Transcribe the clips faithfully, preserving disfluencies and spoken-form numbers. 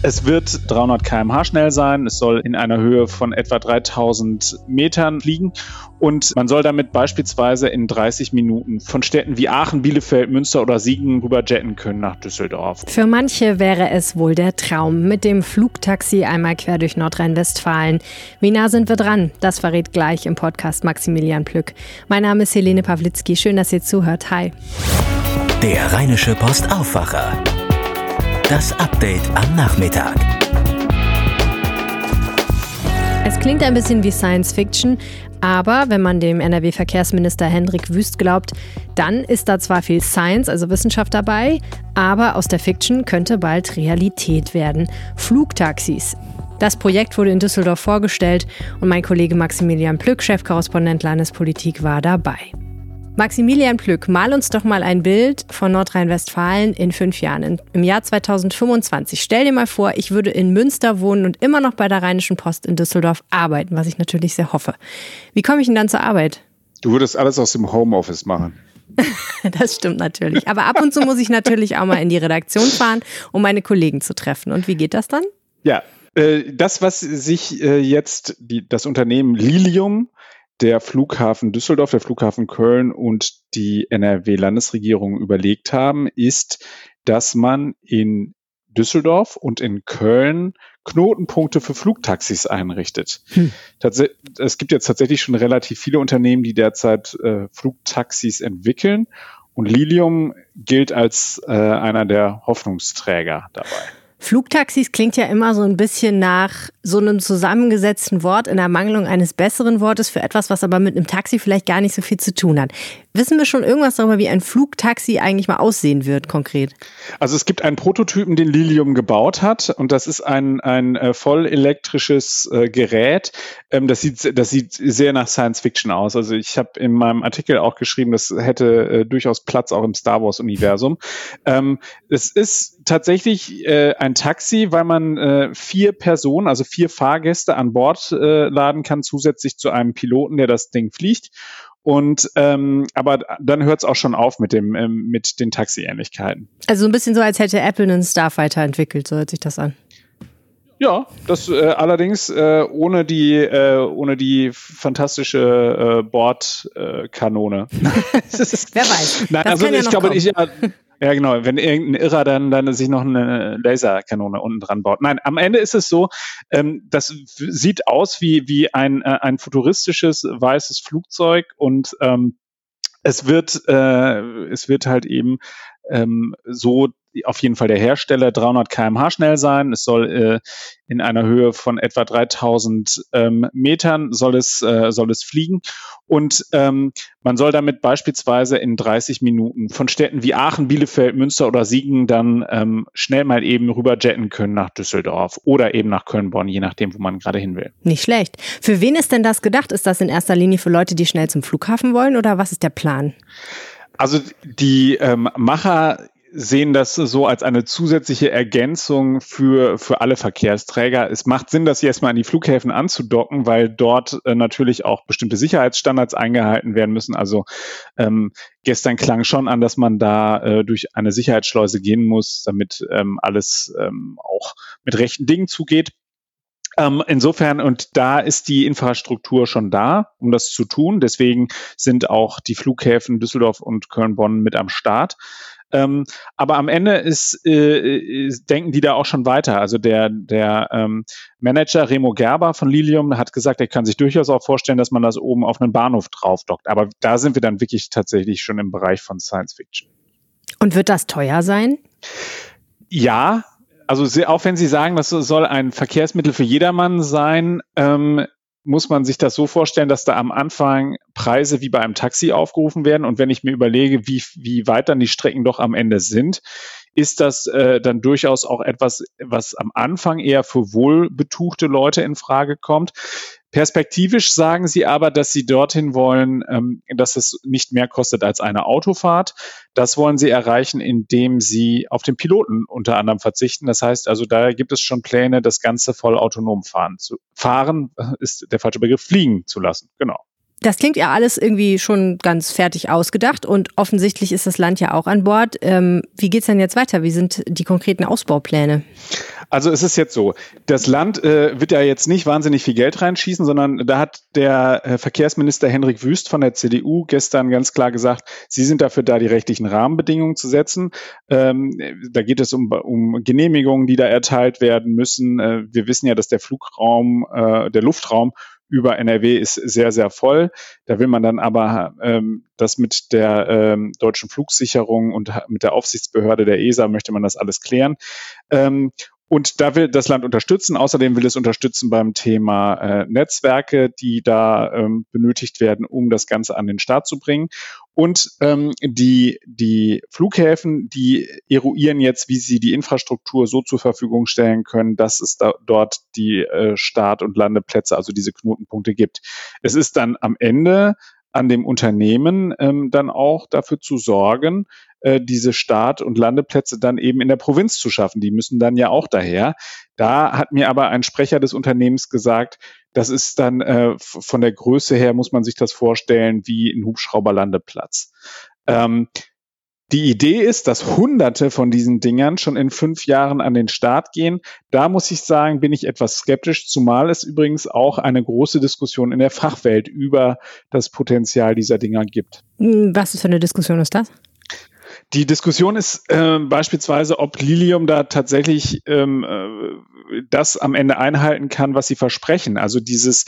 Es wird dreihundert Kilometer pro Stunde schnell sein. Es soll in einer Höhe von etwa dreitausend Metern fliegen. Und man soll damit beispielsweise in dreißig Minuten von Städten wie Aachen, Bielefeld, Münster oder Siegen rüber jetten können nach Düsseldorf. Für manche wäre es wohl der Traum. Mit dem Flugtaxi einmal quer durch Nordrhein-Westfalen. Wie nah sind wir dran? Das verrät gleich im Podcast Maximilian Plück. Mein Name ist Helene Pawlitzki. Schön, dass ihr zuhört. Hi. Der Rheinische Post Aufwacher. Das Update am Nachmittag. Es klingt ein bisschen wie Science Fiction, aber wenn man dem N R W-Verkehrsminister Hendrik Wüst glaubt, dann ist da zwar viel Science, also Wissenschaft dabei, aber aus der Fiction könnte bald Realität werden. Flugtaxis. Das Projekt wurde in Düsseldorf vorgestellt und mein Kollege Maximilian Plück, Chefkorrespondent Landespolitik, war dabei. Maximilian Plück, mal uns doch mal ein Bild von Nordrhein-Westfalen in fünf Jahren, im Jahr zweitausendfünfundzwanzig. Stell dir mal vor, ich würde in Münster wohnen und immer noch bei der Rheinischen Post in Düsseldorf arbeiten, was ich natürlich sehr hoffe. Wie komme ich denn dann zur Arbeit? Du würdest alles aus dem Homeoffice machen. Das stimmt natürlich. Aber ab und zu muss ich natürlich auch mal in die Redaktion fahren, um meine Kollegen zu treffen. Und wie geht das dann? Ja, das, was sich jetzt die, das Unternehmen Lilium, der Flughafen Düsseldorf, der Flughafen Köln und die N R W-Landesregierung überlegt haben, ist, dass man in Düsseldorf und in Köln Knotenpunkte für Flugtaxis einrichtet. Hm. Tats- es gibt jetzt tatsächlich schon relativ viele Unternehmen, die derzeit äh, Flugtaxis entwickeln. Und Lilium gilt als äh, einer der Hoffnungsträger dabei. Flugtaxis klingt ja immer so ein bisschen nach so einem zusammengesetzten Wort in Ermangelung eines besseren Wortes für etwas, was aber mit einem Taxi vielleicht gar nicht so viel zu tun hat. Wissen wir schon irgendwas darüber, wie ein Flugtaxi eigentlich mal aussehen wird konkret? Also es gibt einen Prototypen, den Lilium gebaut hat, und das ist ein, ein äh, voll elektrisches äh, Gerät. Ähm, das sieht, das sieht sehr nach Science Fiction aus. Also ich habe in meinem Artikel auch geschrieben, das hätte äh, durchaus Platz auch im Star Wars-Universum. Ähm, es ist tatsächlich äh, ein Ein Taxi, weil man äh, vier Personen, also vier Fahrgäste an Bord äh, laden kann, zusätzlich zu einem Piloten, der das Ding fliegt. Und ähm, aber dann hört es auch schon auf mit dem ähm, mit den Taxi-Ähnlichkeiten. Also ein bisschen so, als hätte Apple einen Starfighter entwickelt, so hört sich das an. Ja, das äh, allerdings äh, ohne die äh, ohne die fantastische äh, Bordkanone. Äh, Wer weiß? Nein, das also kann ja ich noch glaube, kommen. ich ja. Ja, genau. Wenn irgendein Irrer dann, dann sich noch eine Laserkanone unten dran baut. Nein, am Ende ist es so, ähm, das f- sieht aus wie, wie ein, äh, ein futuristisches weißes Flugzeug, und ähm, es wird, äh, es wird halt eben ähm, so auf jeden Fall der Hersteller dreihundert Kilometer pro Stunde schnell sein. Es soll äh, in einer Höhe von etwa dreitausend ähm, Metern soll es, äh, soll es fliegen. Und ähm, man soll damit beispielsweise in dreißig Minuten von Städten wie Aachen, Bielefeld, Münster oder Siegen dann ähm, schnell mal eben rüber jetten können nach Düsseldorf oder eben nach Köln-Bonn, je nachdem, wo man gerade hin will. Nicht schlecht. Für wen ist denn das gedacht? Ist das in erster Linie für Leute, die schnell zum Flughafen wollen, oder was ist der Plan? Also die ähm, Macher sehen das so als eine zusätzliche Ergänzung für, für alle Verkehrsträger. Es macht Sinn, das erstmal an die Flughäfen anzudocken, weil dort äh, natürlich auch bestimmte Sicherheitsstandards eingehalten werden müssen. Also ähm, gestern klang schon an, dass man da äh, durch eine Sicherheitsschleuse gehen muss, damit ähm, alles ähm, auch mit rechten Dingen zugeht. Ähm, insofern, und da ist die Infrastruktur schon da, um das zu tun. Deswegen sind auch die Flughäfen Düsseldorf und Köln-Bonn mit am Start. Ähm, aber am Ende ist, äh, denken die da auch schon weiter. Also der, der ähm, Manager Remo Gerber von Lilium hat gesagt, er kann sich durchaus auch vorstellen, dass man das oben auf einen Bahnhof draufdockt. Aber da sind wir dann wirklich tatsächlich schon im Bereich von Science Fiction. Und wird das teuer sein? Ja, also sehr, auch wenn Sie sagen, das soll ein Verkehrsmittel für jedermann sein, ähm, muss man sich das so vorstellen, dass da am Anfang Preise wie bei einem Taxi aufgerufen werden. Und wenn ich mir überlege, wie, wie weit dann die Strecken doch am Ende sind, ist das äh, dann durchaus auch etwas, was am Anfang eher für wohlbetuchte Leute in Frage kommt. Perspektivisch sagen sie aber, dass sie dorthin wollen, ähm, dass es nicht mehr kostet als eine Autofahrt. Das wollen sie erreichen, indem sie auf den Piloten unter anderem verzichten. Das heißt also, da gibt es schon Pläne, das Ganze voll autonom fahren zu fahren, ist der falsche Begriff, fliegen zu lassen. Genau. Das klingt ja alles irgendwie schon ganz fertig ausgedacht, und offensichtlich ist das Land ja auch an Bord. Ähm, wie geht's denn jetzt weiter? Wie sind die konkreten Ausbaupläne? Also es ist jetzt so, das Land äh, wird ja jetzt nicht wahnsinnig viel Geld reinschießen, sondern da hat der äh, Verkehrsminister Hendrik Wüst von der C D U gestern ganz klar gesagt, sie sind dafür da, die rechtlichen Rahmenbedingungen zu setzen. Ähm, da geht es um, um Genehmigungen, die da erteilt werden müssen. Äh, wir wissen ja, dass der Flugraum, äh, der Luftraum über N R W ist sehr, sehr voll. Da will man dann aber ähm, das mit der ähm, deutschen Flugsicherung und mit der Aufsichtsbehörde der E S A möchte man das alles klären. Ähm, und da will das Land unterstützen. Außerdem will es unterstützen beim Thema äh, Netzwerke, die da ähm, benötigt werden, um das Ganze an den Start zu bringen. Und ähm, die, die Flughäfen, die eruieren jetzt, wie sie die Infrastruktur so zur Verfügung stellen können, dass es da, dort die äh, Start- und Landeplätze, also diese Knotenpunkte gibt. Es ist dann am Ende an dem Unternehmen ähm, dann auch dafür zu sorgen, äh, diese Start- und Landeplätze dann eben in der Provinz zu schaffen. Die müssen dann ja auch daher. Da hat mir aber ein Sprecher des Unternehmens gesagt, das ist dann äh, von der Größe her, muss man sich das vorstellen, wie ein Hubschrauberlandeplatz. Ähm, die Idee ist, dass Hunderte von diesen Dingern schon in fünf Jahren an den Start gehen. Da muss ich sagen, bin ich etwas skeptisch, zumal es übrigens auch eine große Diskussion in der Fachwelt über das Potenzial dieser Dinger gibt. Was für eine Diskussion ist das? Die Diskussion ist äh, beispielsweise, ob Lilium da tatsächlich ähm, das am Ende einhalten kann, was sie versprechen. Also dieses,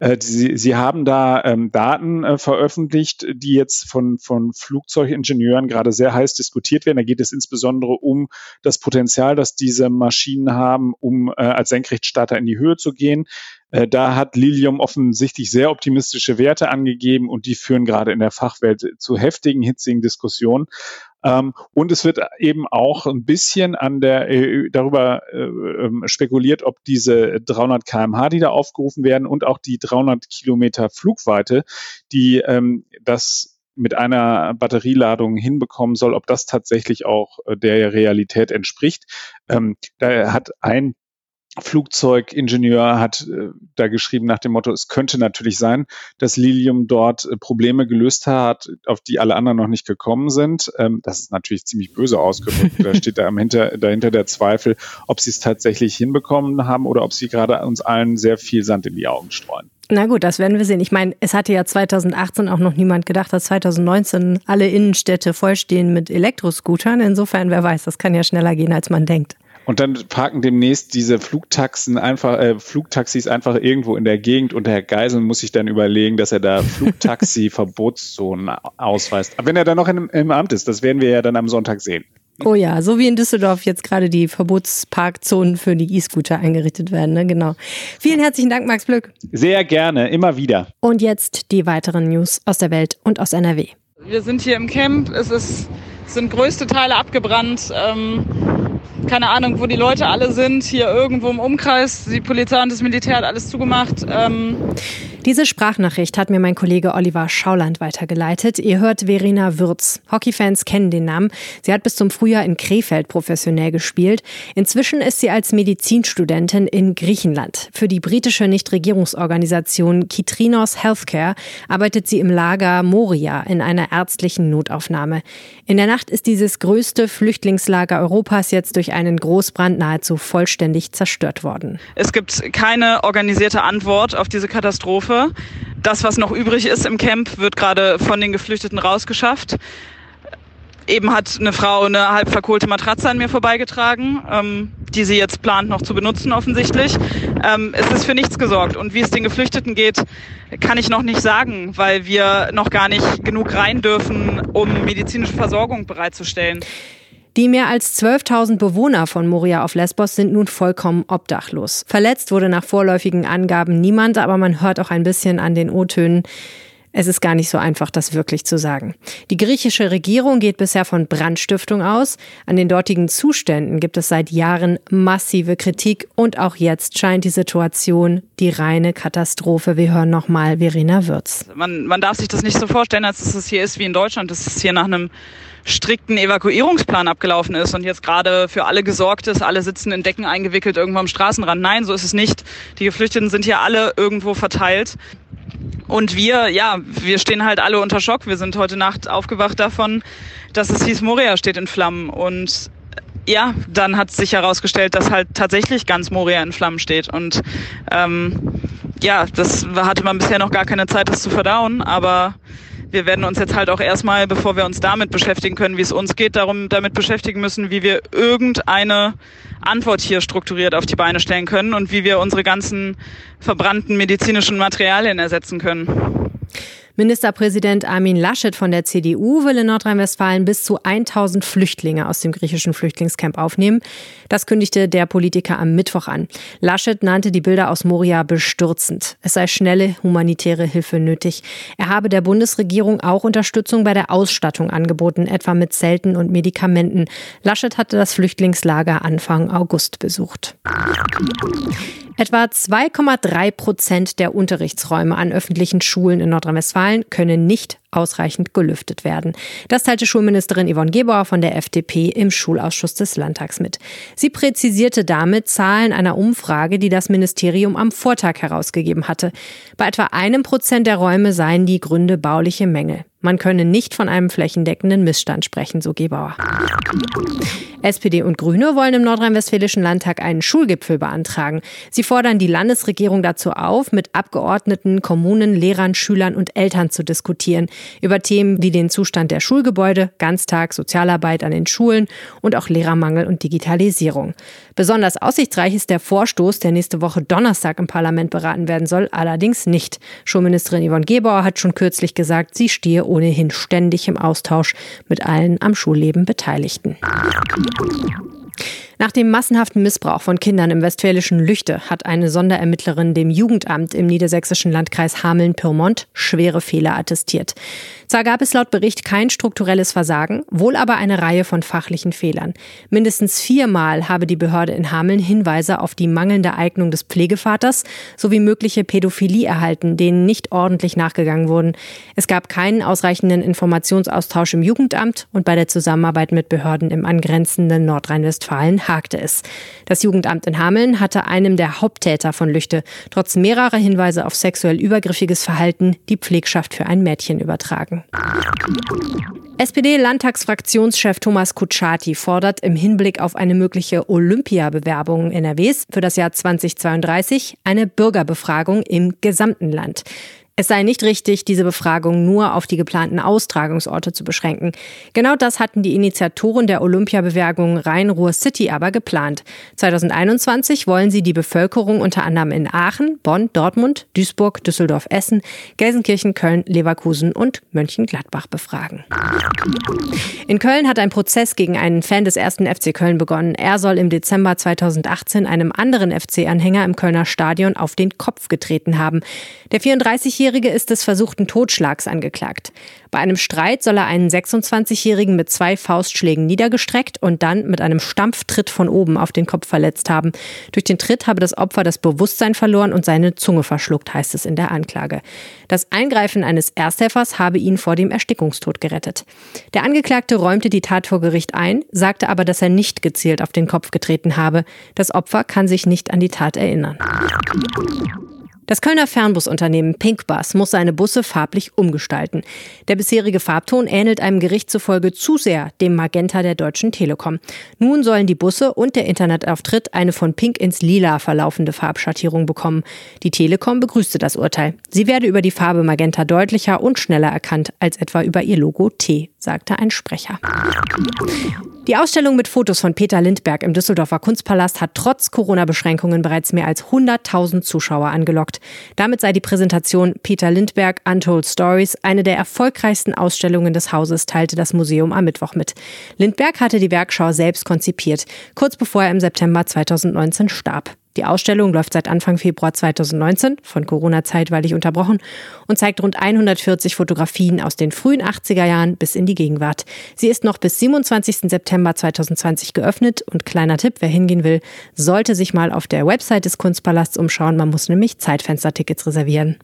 äh, die, sie haben da ähm, Daten äh, veröffentlicht, die jetzt von, von Flugzeugingenieuren gerade sehr heiß diskutiert werden. Da geht es insbesondere um das Potenzial, das diese Maschinen haben, um äh, als Senkrechtstarter in die Höhe zu gehen. Da hat Lilium offensichtlich sehr optimistische Werte angegeben und die führen gerade in der Fachwelt zu heftigen, hitzigen Diskussionen. Und es wird eben auch ein bisschen an der E U darüber spekuliert, ob diese dreihundert Kilometer pro Stunde, die da aufgerufen werden, und auch die dreihundert Kilometer Flugweite, die das mit einer Batterieladung hinbekommen soll, ob das tatsächlich auch der Realität entspricht. Da hat ein Flugzeugingenieur hat äh, da geschrieben nach dem Motto, es könnte natürlich sein, dass Lilium dort äh, Probleme gelöst hat, auf die alle anderen noch nicht gekommen sind. Ähm, das ist natürlich ziemlich böse ausgedrückt. Da steht da am hinter, dahinter der Zweifel, ob sie es tatsächlich hinbekommen haben oder ob sie gerade uns allen sehr viel Sand in die Augen streuen. Na gut, das werden wir sehen. Ich meine, es hatte ja zweitausendachtzehn auch noch niemand gedacht, dass zweitausendneunzehn alle Innenstädte vollstehen mit Elektroscootern. Insofern, wer weiß, das kann ja schneller gehen, als man denkt. Und dann parken demnächst diese Flugtaxen einfach, äh, Flugtaxis einfach irgendwo in der Gegend und der Herr Geisel muss sich dann überlegen, dass er da Flugtaxi-Verbotszonen ausweist. Aber wenn er dann noch in, im Amt ist, das werden wir ja dann am Sonntag sehen. Oh ja, so wie in Düsseldorf jetzt gerade die Verbotsparkzonen für die E-Scooter eingerichtet werden, ne? Genau. Vielen herzlichen Dank, Max Plück. Sehr gerne, immer wieder. Und jetzt die weiteren News aus der Welt und aus N R W. Wir sind hier im Camp, es ist, sind größte Teile abgebrannt, ähm, keine Ahnung, wo die Leute alle sind, hier irgendwo im Umkreis. Die Polizei und das Militär hat alles zugemacht. Ähm Diese Sprachnachricht hat mir mein Kollege Oliver Schauland weitergeleitet. Ihr hört Verena Würz. Hockeyfans kennen den Namen. Sie hat bis zum Frühjahr in Krefeld professionell gespielt. Inzwischen ist sie als Medizinstudentin in Griechenland. Für die britische Nichtregierungsorganisation Kitrinos Healthcare arbeitet sie im Lager Moria in einer ärztlichen Notaufnahme. In der Nacht ist dieses größte Flüchtlingslager Europas jetzt durch einen Großbrand nahezu vollständig zerstört worden. Es gibt keine organisierte Antwort auf diese Katastrophe. Das, was noch übrig ist im Camp, wird gerade von den Geflüchteten rausgeschafft. Eben hat eine Frau eine halb verkohlte Matratze an mir vorbeigetragen, ähm, die sie jetzt plant noch zu benutzen offensichtlich. Ähm, es ist für nichts gesorgt und wie es den Geflüchteten geht, kann ich noch nicht sagen, weil wir noch gar nicht genug rein dürfen, um medizinische Versorgung bereitzustellen. Die mehr als zwölftausend Bewohner von Moria auf Lesbos sind nun vollkommen obdachlos. Verletzt wurde nach vorläufigen Angaben niemand, aber man hört auch ein bisschen an den O-Tönen, es ist gar nicht so einfach, das wirklich zu sagen. Die griechische Regierung geht bisher von Brandstiftung aus. An den dortigen Zuständen gibt es seit Jahren massive Kritik. Und auch jetzt scheint die Situation die reine Katastrophe. Wir hören nochmal Verena Würz. Man, man darf sich das nicht so vorstellen, als dass es hier ist wie in Deutschland, dass es hier nach einem strikten Evakuierungsplan abgelaufen ist und jetzt gerade für alle gesorgt ist, alle sitzen in Decken eingewickelt irgendwo am Straßenrand. Nein, so ist es nicht. Die Geflüchteten sind hier alle irgendwo verteilt. Und wir, ja, wir stehen halt alle unter Schock. Wir sind heute Nacht aufgewacht davon, dass es hieß, Moria steht in Flammen. Und ja, dann hat sich herausgestellt, dass halt tatsächlich ganz Moria in Flammen steht. Und ähm, ja, das hatte man bisher noch gar keine Zeit, das zu verdauen, aber wir werden uns jetzt halt auch erstmal, bevor wir uns damit beschäftigen können, wie es uns geht, darum damit beschäftigen müssen, wie wir irgendeine Antwort hier strukturiert auf die Beine stellen können und wie wir unsere ganzen verbrannten medizinischen Materialien ersetzen können. Ministerpräsident Armin Laschet von der C D U will in Nordrhein-Westfalen bis zu tausend Flüchtlinge aus dem griechischen Flüchtlingscamp aufnehmen. Das kündigte der Politiker am Mittwoch an. Laschet nannte die Bilder aus Moria bestürzend. Es sei schnelle humanitäre Hilfe nötig. Er habe der Bundesregierung auch Unterstützung bei der Ausstattung angeboten, etwa mit Zelten und Medikamenten. Laschet hatte das Flüchtlingslager Anfang August besucht. Etwa zwei Komma drei Prozent der Unterrichtsräume an öffentlichen Schulen in Nordrhein-Westfalen können nicht ausreichend gelüftet werden. Das teilte Schulministerin Yvonne Gebauer von der F D P im Schulausschuss des Landtags mit. Sie präzisierte damit Zahlen einer Umfrage, die das Ministerium am Vortag herausgegeben hatte. Bei etwa einem Prozent der Räume seien die Gründe bauliche Mängel. Man könne nicht von einem flächendeckenden Missstand sprechen, so Gebauer. S P D und Grüne wollen im Nordrhein-Westfälischen Landtag einen Schulgipfel beantragen. Sie fordern die Landesregierung dazu auf, mit Abgeordneten, Kommunen, Lehrern, Schülern und Eltern zu diskutieren. Über Themen wie den Zustand der Schulgebäude, Ganztag, Sozialarbeit an den Schulen und auch Lehrermangel und Digitalisierung. Besonders aussichtsreich ist der Vorstoß, der nächste Woche Donnerstag im Parlament beraten werden soll, allerdings nicht. Schulministerin Yvonne Gebauer hat schon kürzlich gesagt, sie stehe ohnehin ständig im Austausch mit allen am Schulleben Beteiligten. Nach dem massenhaften Missbrauch von Kindern im westfälischen Lüchte hat eine Sonderermittlerin dem Jugendamt im niedersächsischen Landkreis Hameln-Pyrmont schwere Fehler attestiert. Zwar gab es laut Bericht kein strukturelles Versagen, wohl aber eine Reihe von fachlichen Fehlern. Mindestens viermal habe die Behörde in Hameln Hinweise auf die mangelnde Eignung des Pflegevaters sowie mögliche Pädophilie erhalten, denen nicht ordentlich nachgegangen wurden. Es gab keinen ausreichenden Informationsaustausch im Jugendamt und bei der Zusammenarbeit mit Behörden im angrenzenden Nordrhein-Westfalen hakte es. Das Jugendamt in Hameln hatte einem der Haupttäter von Lüchte trotz mehrerer Hinweise auf sexuell übergriffiges Verhalten die Pflegschaft für ein Mädchen übertragen. S P D-Landtagsfraktionschef Thomas Kutschaty fordert im Hinblick auf eine mögliche Olympiabewerbung N R Ws für das Jahr zweitausendzweiunddreißig eine Bürgerbefragung im gesamten Land. Es sei nicht richtig, diese Befragung nur auf die geplanten Austragungsorte zu beschränken. Genau das hatten die Initiatoren der Olympiabewerbung Rhein-Ruhr-City aber geplant. zweitausendeinundzwanzig wollen sie die Bevölkerung unter anderem in Aachen, Bonn, Dortmund, Duisburg, Düsseldorf, Essen, Gelsenkirchen, Köln, Leverkusen und Mönchengladbach befragen. In Köln hat ein Prozess gegen einen Fan des ersten F C Köln begonnen. Er soll im Dezember zweitausendachtzehn einem anderen F C-Anhänger im Kölner Stadion auf den Kopf getreten haben. Der vierunddreißigjährige ist des versuchten Totschlags angeklagt. Bei einem Streit soll er einen sechsundzwanzigjährigen mit zwei Faustschlägen niedergestreckt und dann mit einem Stampftritt von oben auf den Kopf verletzt haben. Durch den Tritt habe das Opfer das Bewusstsein verloren und seine Zunge verschluckt, heißt es in der Anklage. Das Eingreifen eines Ersthelfers habe ihn vor dem Erstickungstod gerettet. Der Angeklagte räumte die Tat vor Gericht ein, sagte aber, dass er nicht gezielt auf den Kopf getreten habe. Das Opfer kann sich nicht an die Tat erinnern. Das Kölner Fernbusunternehmen Pinkbus muss seine Busse farblich umgestalten. Der bisherige Farbton ähnelt einem Gericht zufolge zu sehr dem Magenta der Deutschen Telekom. Nun sollen die Busse und der Internetauftritt eine von Pink ins Lila verlaufende Farbschattierung bekommen. Die Telekom begrüßte das Urteil. Sie werde über die Farbe Magenta deutlicher und schneller erkannt als etwa über ihr Logo T, sagte ein Sprecher. Die Ausstellung mit Fotos von Peter Lindbergh im Düsseldorfer Kunstpalast hat trotz Corona-Beschränkungen bereits mehr als hunderttausend Zuschauer angelockt. Damit sei die Präsentation Peter Lindbergh – Untold Stories eine der erfolgreichsten Ausstellungen des Hauses, teilte das Museum am Mittwoch mit. Lindbergh hatte die Werkschau selbst konzipiert, kurz bevor er im September zweitausendneunzehn starb. Die Ausstellung läuft seit Anfang Februar zweitausendneunzehn, von Corona zeitweilig unterbrochen, und zeigt rund hundertvierzig Fotografien aus den frühen achtziger Jahren bis in die Gegenwart. Sie ist noch bis siebenundzwanzigsten September zweitausendzwanzig geöffnet und kleiner Tipp, wer hingehen will, sollte sich mal auf der Website des Kunstpalasts umschauen, man muss nämlich Zeitfenstertickets reservieren.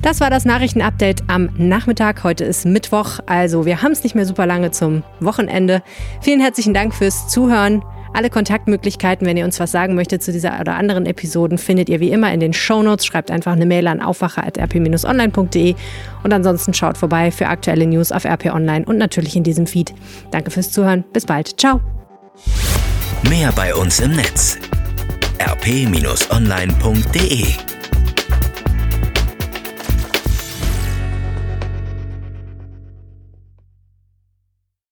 Das war das Nachrichtenupdate am Nachmittag. Heute ist Mittwoch, also wir haben es nicht mehr super lange zum Wochenende. Vielen herzlichen Dank fürs Zuhören. Alle Kontaktmöglichkeiten, wenn ihr uns was sagen möchtet zu dieser oder anderen Episoden, findet ihr wie immer in den Shownotes. Schreibt einfach eine Mail an aufwacher at r p dash online punkt d e und ansonsten schaut vorbei für aktuelle News auf R P Online und natürlich in diesem Feed. Danke fürs Zuhören. Bis bald. Ciao. Mehr bei uns im Netz r p dash online punkt de